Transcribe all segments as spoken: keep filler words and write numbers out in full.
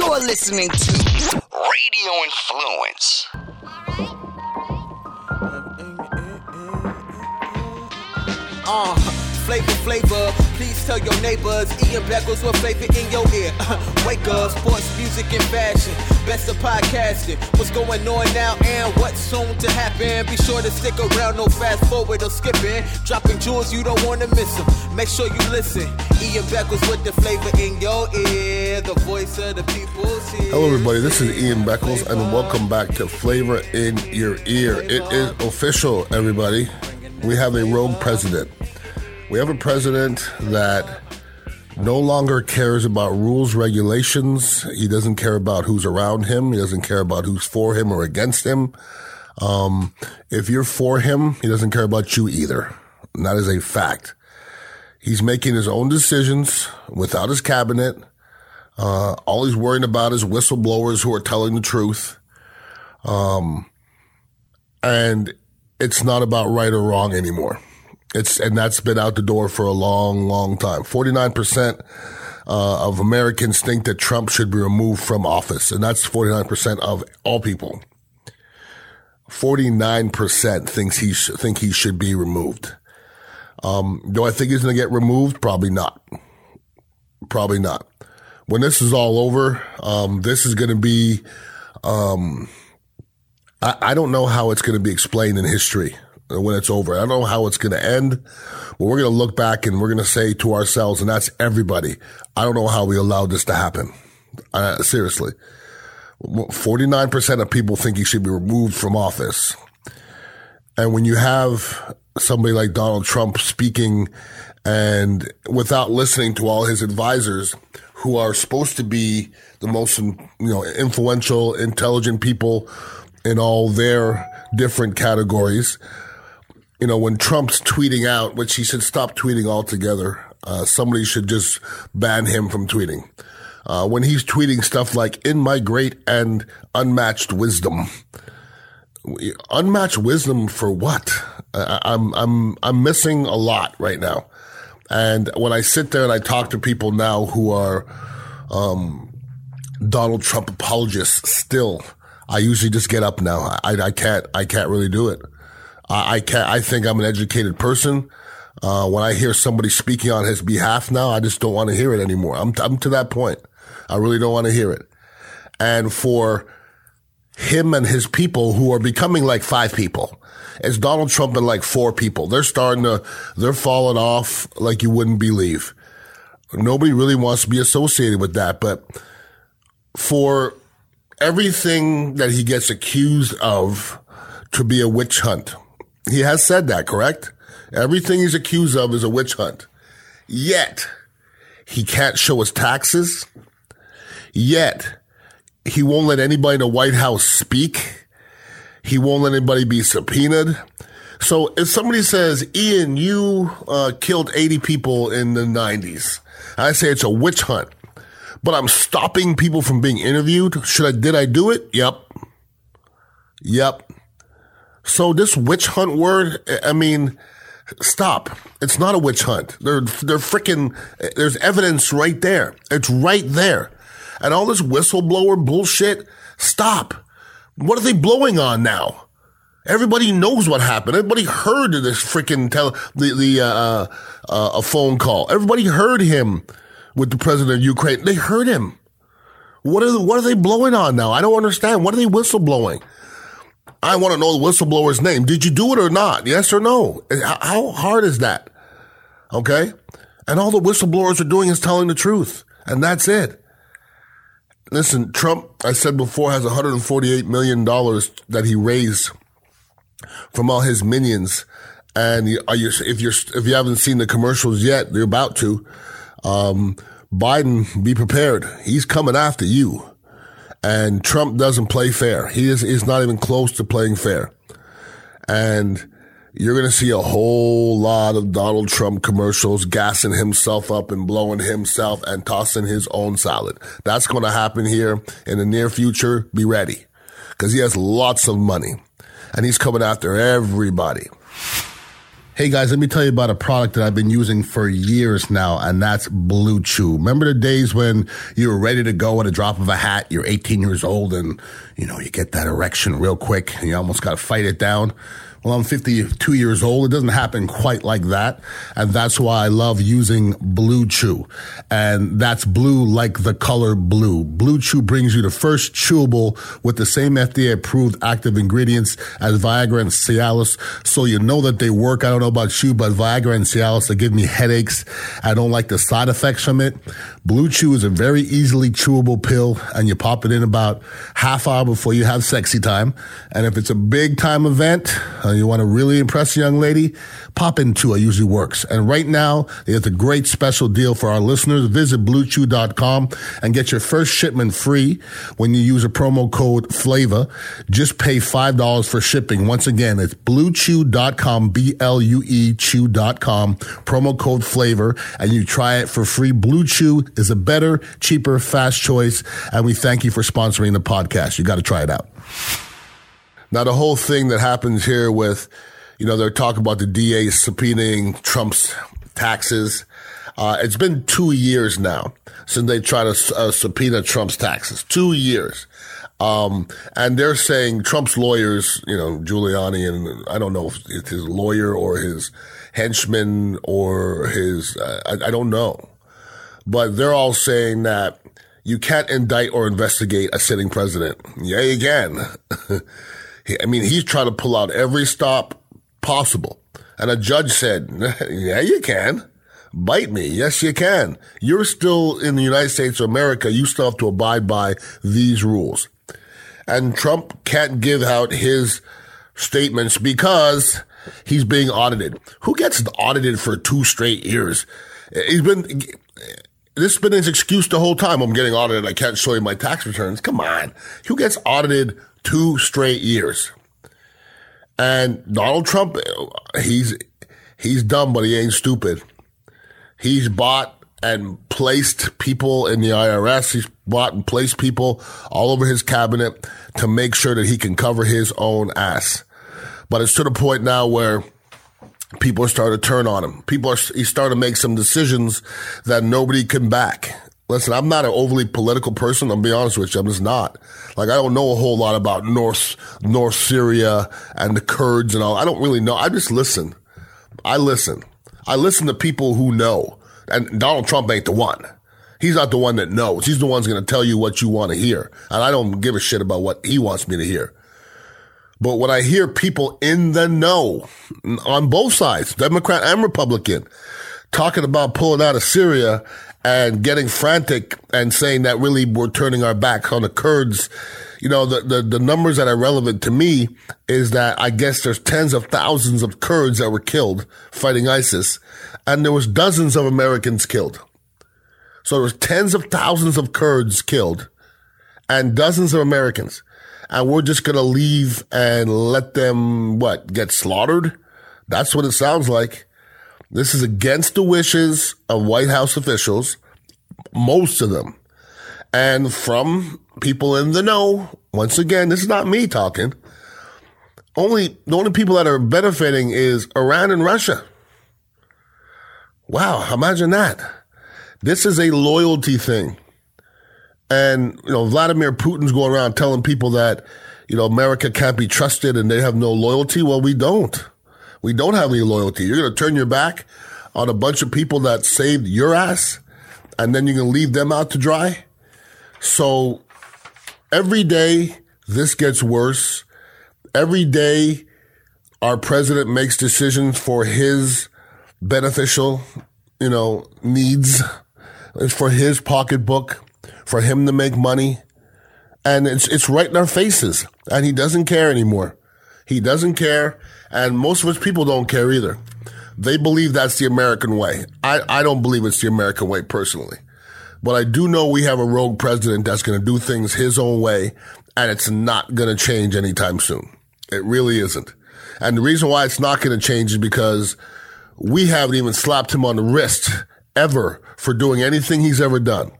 You're listening to Radio Influence. Uh, flavor, flavor, please tell your neighbors Ian Beckles what flavor in your ear. Wake up, sports, music, and fashion. Best of podcasting. What's going on now and what's soon to happen? Be sure to stick around, no fast forward or skipping. Dropping jewels, you don't want to miss them. Make sure you listen. Ian Beckles with the flavor in your ear, the voice of the people's ear. Hello everybody, this is Ian Beckles and welcome back to Flavor in Your Ear. It is official, everybody. We have a rogue president. We have a president that no longer cares about rules, regulations. He doesn't care about who's around him. He doesn't care about who's for him or against him. Um, if you're for him, he doesn't care about you either. And that is a fact. He's making his own decisions without his cabinet. Uh, all he's worrying about is whistleblowers who are telling the truth. Um, and it's not about right or wrong anymore. It's, and that's been out the door for a long, long time. forty-nine percent uh, of Americans think that Trump should be removed from office. And that's forty-nine percent of all people. forty-nine percent thinks he sh- think he should be removed. Um, do I think he's going to get removed? Probably not. Probably not. When this is all over, um, this is going to be, um, I, I don't know how it's going to be explained in history when it's over. I don't know how it's going to end, but we're going to look back and we're going to say to ourselves, and that's everybody, I don't know how we allowed this to happen. Uh, seriously. forty-nine percent of people think he should be removed from office. And when you have somebody like Donald Trump speaking and without listening to all his advisors who are supposed to be the most, you know, influential, intelligent people in all their different categories. You know, when Trump's tweeting out, which he should stop tweeting altogether, uh, somebody should just ban him from tweeting. Uh, when he's tweeting stuff like, in my great and unmatched wisdom. Unmatched wisdom for what? I, I'm I'm I'm missing a lot right now, and when I sit there and I talk to people now who are um, Donald Trump apologists, still, I usually just get up now. I, I can't I can't really do it. I, I can't. I think I'm an educated person. Uh, when I hear somebody speaking on his behalf now, I just don't want to hear it anymore. I'm I'm to that point. I really don't want to hear it, and for him and his people who are becoming like five people. It's Donald Trump and like four people. They're starting to, they're falling off like you wouldn't believe. Nobody really wants to be associated with that. But for everything that he gets accused of to be a witch hunt, he has said that, correct? Everything he's accused of is a witch hunt. Yet, he can't show his taxes. Yet, he won't let anybody in the White House speak. He won't let anybody be subpoenaed. So if somebody says, Ian, you uh, killed eighty people in the nineties, I say it's a witch hunt, but I'm stopping people from being interviewed. Should I, did I do it? Yep. Yep. So this witch hunt word, I mean, stop. It's not a witch hunt. They're, they're freaking, there's evidence right there. It's right there. And all this whistleblower bullshit, stop. What are they blowing on now? Everybody knows what happened. Everybody heard this freaking tele- the, the uh, uh, a phone call. Everybody heard him with the president of Ukraine. They heard him. What are, the, what are they blowing on now? I don't understand. What are they whistleblowing? I want to know the whistleblower's name. Did you do it or not? Yes or no? How hard is that? Okay? And all the whistleblowers are doing is telling the truth. And that's it. Listen, Trump, I said before, has one hundred forty-eight million dollars that he raised from all his minions. And are you, if you're, if you haven't seen the commercials yet, you're about to. Um, Biden, be prepared. He's coming after you. And Trump doesn't play fair. He is, is not even close to playing fair. And you're going to see a whole lot of Donald Trump commercials gassing himself up and blowing himself and tossing his own salad. That's going to happen here in the near future. Be ready, because he has lots of money and he's coming after everybody. Hey guys, let me tell you about a product that I've been using for years now, and that's Blue Chew. Remember the days when you were ready to go at a drop of a hat, you're eighteen years old, and you know, you get that erection real quick, and you almost got to fight it down? Well, I'm fifty-two years old. It doesn't happen quite like that. And that's why I love using Blue Chew. And that's blue like the color blue. Blue Chew brings you the first chewable with the same F D A approved active ingredients as Viagra and Cialis. So you know that they work. I don't know about you, but Viagra and Cialis, they give me headaches. I don't like the side effects from it. Blue Chew is a very easily chewable pill, and you pop it in about half hour before you have sexy time. And if it's a big time event, you want to really impress a young lady, pop in two. It usually works. And right now, it's a great special deal for our listeners. Visit blue chew dot com and get your first shipment free when you use a promo code FLAVOR. Just pay five dollars for shipping. Once again, it's blue chew dot com, B L U E chew dot com, promo code FLAVOR, and you try it for free. Blue Chew is a better, cheaper, fast choice, and we thank you for sponsoring the podcast. You got to try it out. Now, the whole thing that happens here with, you know, they're talking about the D A subpoenaing Trump's taxes. Uh, it's been two years now since they tried to uh, subpoena Trump's taxes. Two years. Um, and they're saying Trump's lawyers, you know, Giuliani, and I don't know if it's his lawyer or his henchman or his, uh, I, I don't know. But they're all saying that you can't indict or investigate a sitting president. Yeah, you can. I mean, he's trying to pull out every stop possible. And a judge said, yeah, you can. Bite me. Yes, you can. You're still in the United States of America. You still have to abide by these rules. And Trump can't give out his statements because he's being audited. Who gets audited for two straight years? He's been, this has been his excuse the whole time. I'm getting audited. I can't show you my tax returns. Come on. Who gets audited two straight years? And Donald Trump, he's he's dumb, but he ain't stupid. He's bought and placed people in the I R S. He's bought and placed people all over his cabinet to make sure that he can cover his own ass. But it's to the point now where people are starting to turn on him. People are he's starting to make some decisions that nobody can back. Listen, I'm not an overly political person. I'll be honest with you. I'm just not. Like, I don't know a whole lot about North, North Syria and the Kurds and all. I don't really know. I just listen. I listen. I listen to people who know. And Donald Trump ain't the one. He's not the one that knows. He's the one that's going to tell you what you want to hear. And I don't give a shit about what he wants me to hear. But when I hear people in the know on both sides, Democrat and Republican, talking about pulling out of Syria and getting frantic and saying that really we're turning our back on the Kurds. You know, the, the, the numbers that are relevant to me is that I guess there's tens of thousands of Kurds that were killed fighting ISIS, and there was dozens of Americans killed. So there was tens of thousands of Kurds killed and dozens of Americans. And we're just going to leave and let them, what, get slaughtered? That's what it sounds like. This is against the wishes of White House officials, most of them, and from people in the know. Once again, this is not me talking. Only the only people that are benefiting is Iran and Russia. Wow, imagine that. This is a loyalty thing. And, you know, Vladimir Putin's going around telling people that, you know, America can't be trusted and they have no loyalty. Well, we don't. We don't have any loyalty. You're going to turn your back on a bunch of people that saved your ass, and then you're going to leave them out to dry. So every day this gets worse. Every day our president makes decisions for his beneficial, you know, needs. It's for his pocketbook, for him to make money. And it's it's right in our faces. And he doesn't care anymore. He doesn't care, and most of his people don't care either. They believe that's the American way. I, I don't believe it's the American way personally. But I do know we have a rogue president that's going to do things his own way, and it's not going to change anytime soon. It really isn't. And the reason why it's not going to change is because we haven't even slapped him on the wrist ever for doing anything he's ever done.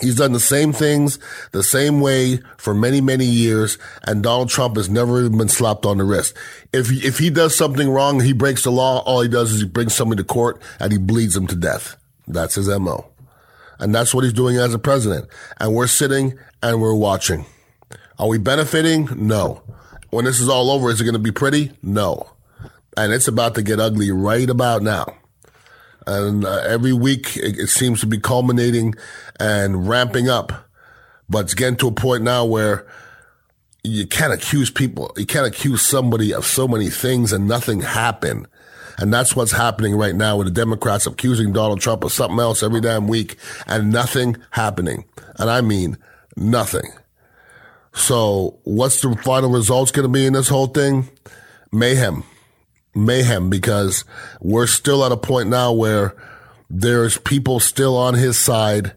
He's done the same things the same way for many, many years, and Donald Trump has never been slapped on the wrist. If if he does something wrong, he breaks the law, all he does is he brings somebody to court and he bleeds them to death. That's his M O. And that's what he's doing as a president. And we're sitting and we're watching. Are we benefiting? No. When this is all over, is it going to be pretty? No. And it's about to get ugly right about now. And uh, every week it, it seems to be culminating and ramping up. But it's getting to a point now where you can't accuse people. You can't accuse somebody of so many things and nothing happened. And that's what's happening right now with the Democrats accusing Donald Trump of something else every damn week and nothing happening. And I mean nothing. So what's the final results going to be in this whole thing? Mayhem. Mayhem, because we're still at a point now where there's people still on his side,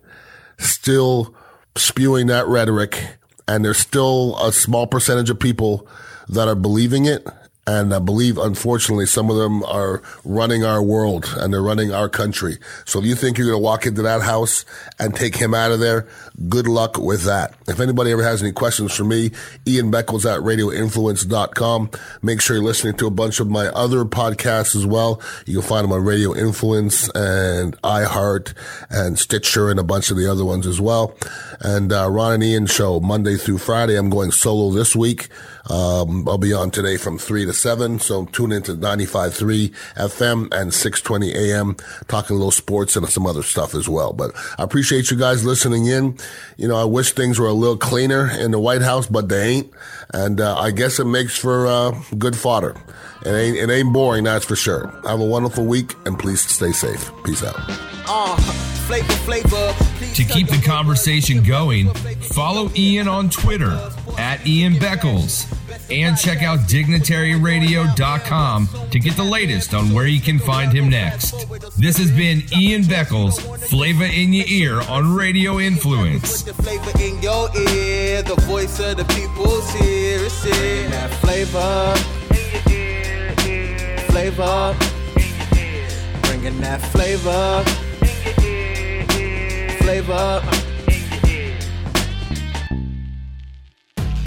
still spewing that rhetoric, and there's still a small percentage of people that are believing it. And I believe, unfortunately, some of them are running our world and they're running our country. So if you think you're going to walk into that house and take him out of there, good luck with that. If anybody ever has any questions for me, Ian Beckles at radio influence dot com. Make sure you're listening to a bunch of my other podcasts as well. You can find them on Radio Influence and iHeart and Stitcher and a bunch of the other ones as well. And uh, Ron and Ian show Monday through Friday. I'm going solo this week. Um, I'll be on today from three to seven, so tune into ninety-five point three F M and six twenty A M, talking a little sports and some other stuff as well. But I appreciate you guys listening in. You know, I wish things were a little cleaner in the White House, but they ain't. And uh, I guess it makes for uh, good fodder. It ain't, it ain't boring, that's for sure. Have a wonderful week, and please stay safe. Peace out. Uh. Flavor, flavor. To keep the conversation going, follow Ian on Twitter at Ian Beckles and check out dignitary radio dot com to get the latest on where you can find him next. This has been Ian Beckles, Flavor in Your Ear on Radio Influence. Put the flavor in your ear, the voice of the people's here. It's in that flavor. Flavor. Bringing that flavor.